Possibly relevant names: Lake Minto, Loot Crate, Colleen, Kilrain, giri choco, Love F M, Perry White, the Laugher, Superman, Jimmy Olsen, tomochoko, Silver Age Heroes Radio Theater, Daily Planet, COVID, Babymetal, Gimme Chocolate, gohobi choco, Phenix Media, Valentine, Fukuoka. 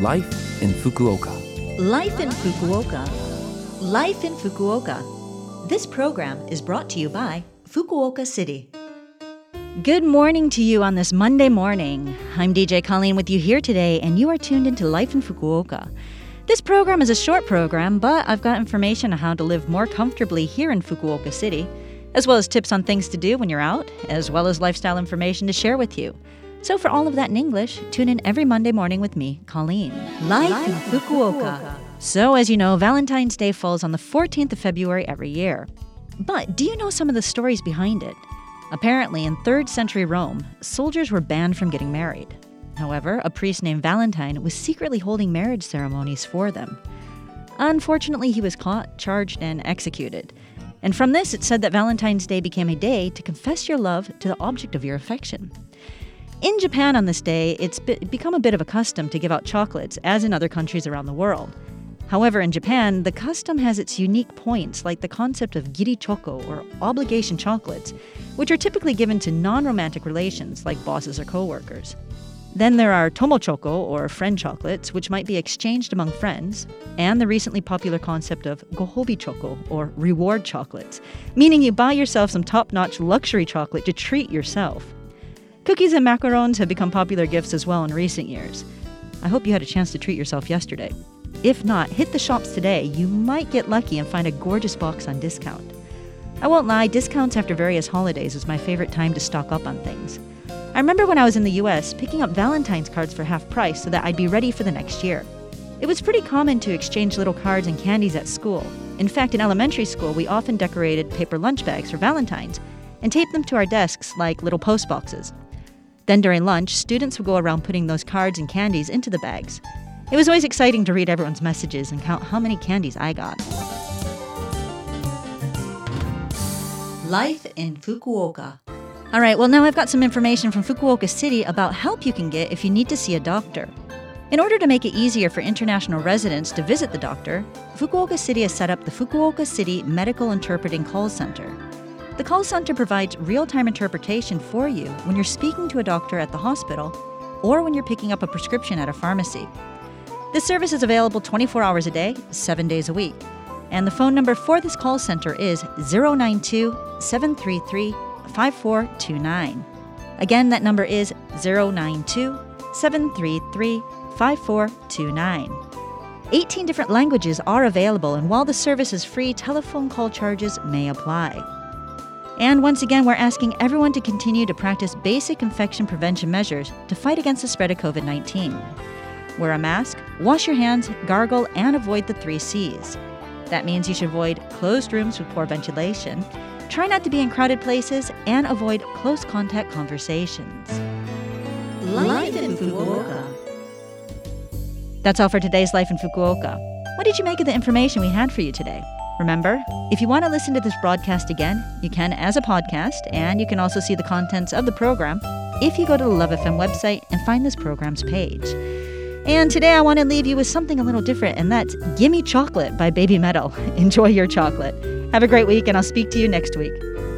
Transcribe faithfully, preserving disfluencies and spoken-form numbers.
Life in Fukuoka. Life in Fukuoka. Life in Fukuoka. This program is brought to you by Fukuoka City. Good morning to you on this Monday morning. I'm D J Colleen with you here today, and you are tuned into Life in Fukuoka. This program is a short program, but I've got information on how to live more comfortably here in Fukuoka City, as well as tips on things to do when you're out, as well as lifestyle information to share with you.So for all of that in English, tune in every Monday morning with me, Colleen. Life in Fukuoka. So as you know, Valentine's Day falls on the fourteenth of February every year. But do you know some of the stories behind it? Apparently, in third century Rome, soldiers were banned from getting married. However, a priest named Valentine was secretly holding marriage ceremonies for them. Unfortunately, he was caught, charged, and executed. And from this, it's said that Valentine's Day became a day to confess your love to the object of your affection.In Japan on this day, it's be- become a bit of a custom to give out chocolates, as in other countries around the world. However, in Japan, the custom has its unique points, like the concept of giri choco, or obligation chocolates, which are typically given to non-romantic relations, like bosses or co-workers. Then there are tomochoko, or friend chocolates, which might be exchanged among friends, and the recently popular concept of gohobi choco, or reward chocolates, meaning you buy yourself some top-notch luxury chocolate to treat yourself.Cookies and macarons have become popular gifts as well in recent years. I hope you had a chance to treat yourself yesterday. If not, hit the shops today. You might get lucky and find a gorgeous box on discount. I won't lie, discounts after various holidays is my favorite time to stock up on things. I remember when I was in the U S picking up Valentine's cards for half price so that I'd be ready for the next year. It was pretty common to exchange little cards and candies at school. In fact, in elementary school, we often decorated paper lunch bags for Valentine's and taped them to our desks like little post boxes.Then during lunch, students would go around putting those cards and candies into the bags. It was always exciting to read everyone's messages and count how many candies I got. Life in Fukuoka. All right, well, now I've got some information from Fukuoka City about help you can get if you need to see a doctor. In order to make it easier for international residents to visit the doctor, Fukuoka City has set up the Fukuoka City Medical Interpreting Call Center.The call center provides real-time interpretation for you when you're speaking to a doctor at the hospital or when you're picking up a prescription at a pharmacy. This service is available twenty-four hours a day, seven days a week. And the phone number for this call center is zero nine two, seven three three, five four two nine. Again, that number is zero nine two, seven three three, five four two nine.eighteen different languages are available, and while the service is free, telephone call charges may apply. And once again, we're asking everyone to continue to practice basic infection prevention measures to fight against the spread of COVID nineteen. Wear a mask, wash your hands, gargle, and avoid the three C's. That means you should avoid closed rooms with poor ventilation, try not to be in crowded places, and avoid close contact conversations. Life in Fukuoka. That's all for today's Life in Fukuoka. What did you make of the information we had for you today?Remember, if you want to listen to this broadcast again, you can as a podcast, and you can also see the contents of the program if you go to the Love F M website and find this program's page. And today I want to leave you with something a little different, and that's Gimme Chocolate by Babymetal. Enjoy your chocolate. Have a great week, and I'll speak to you next week.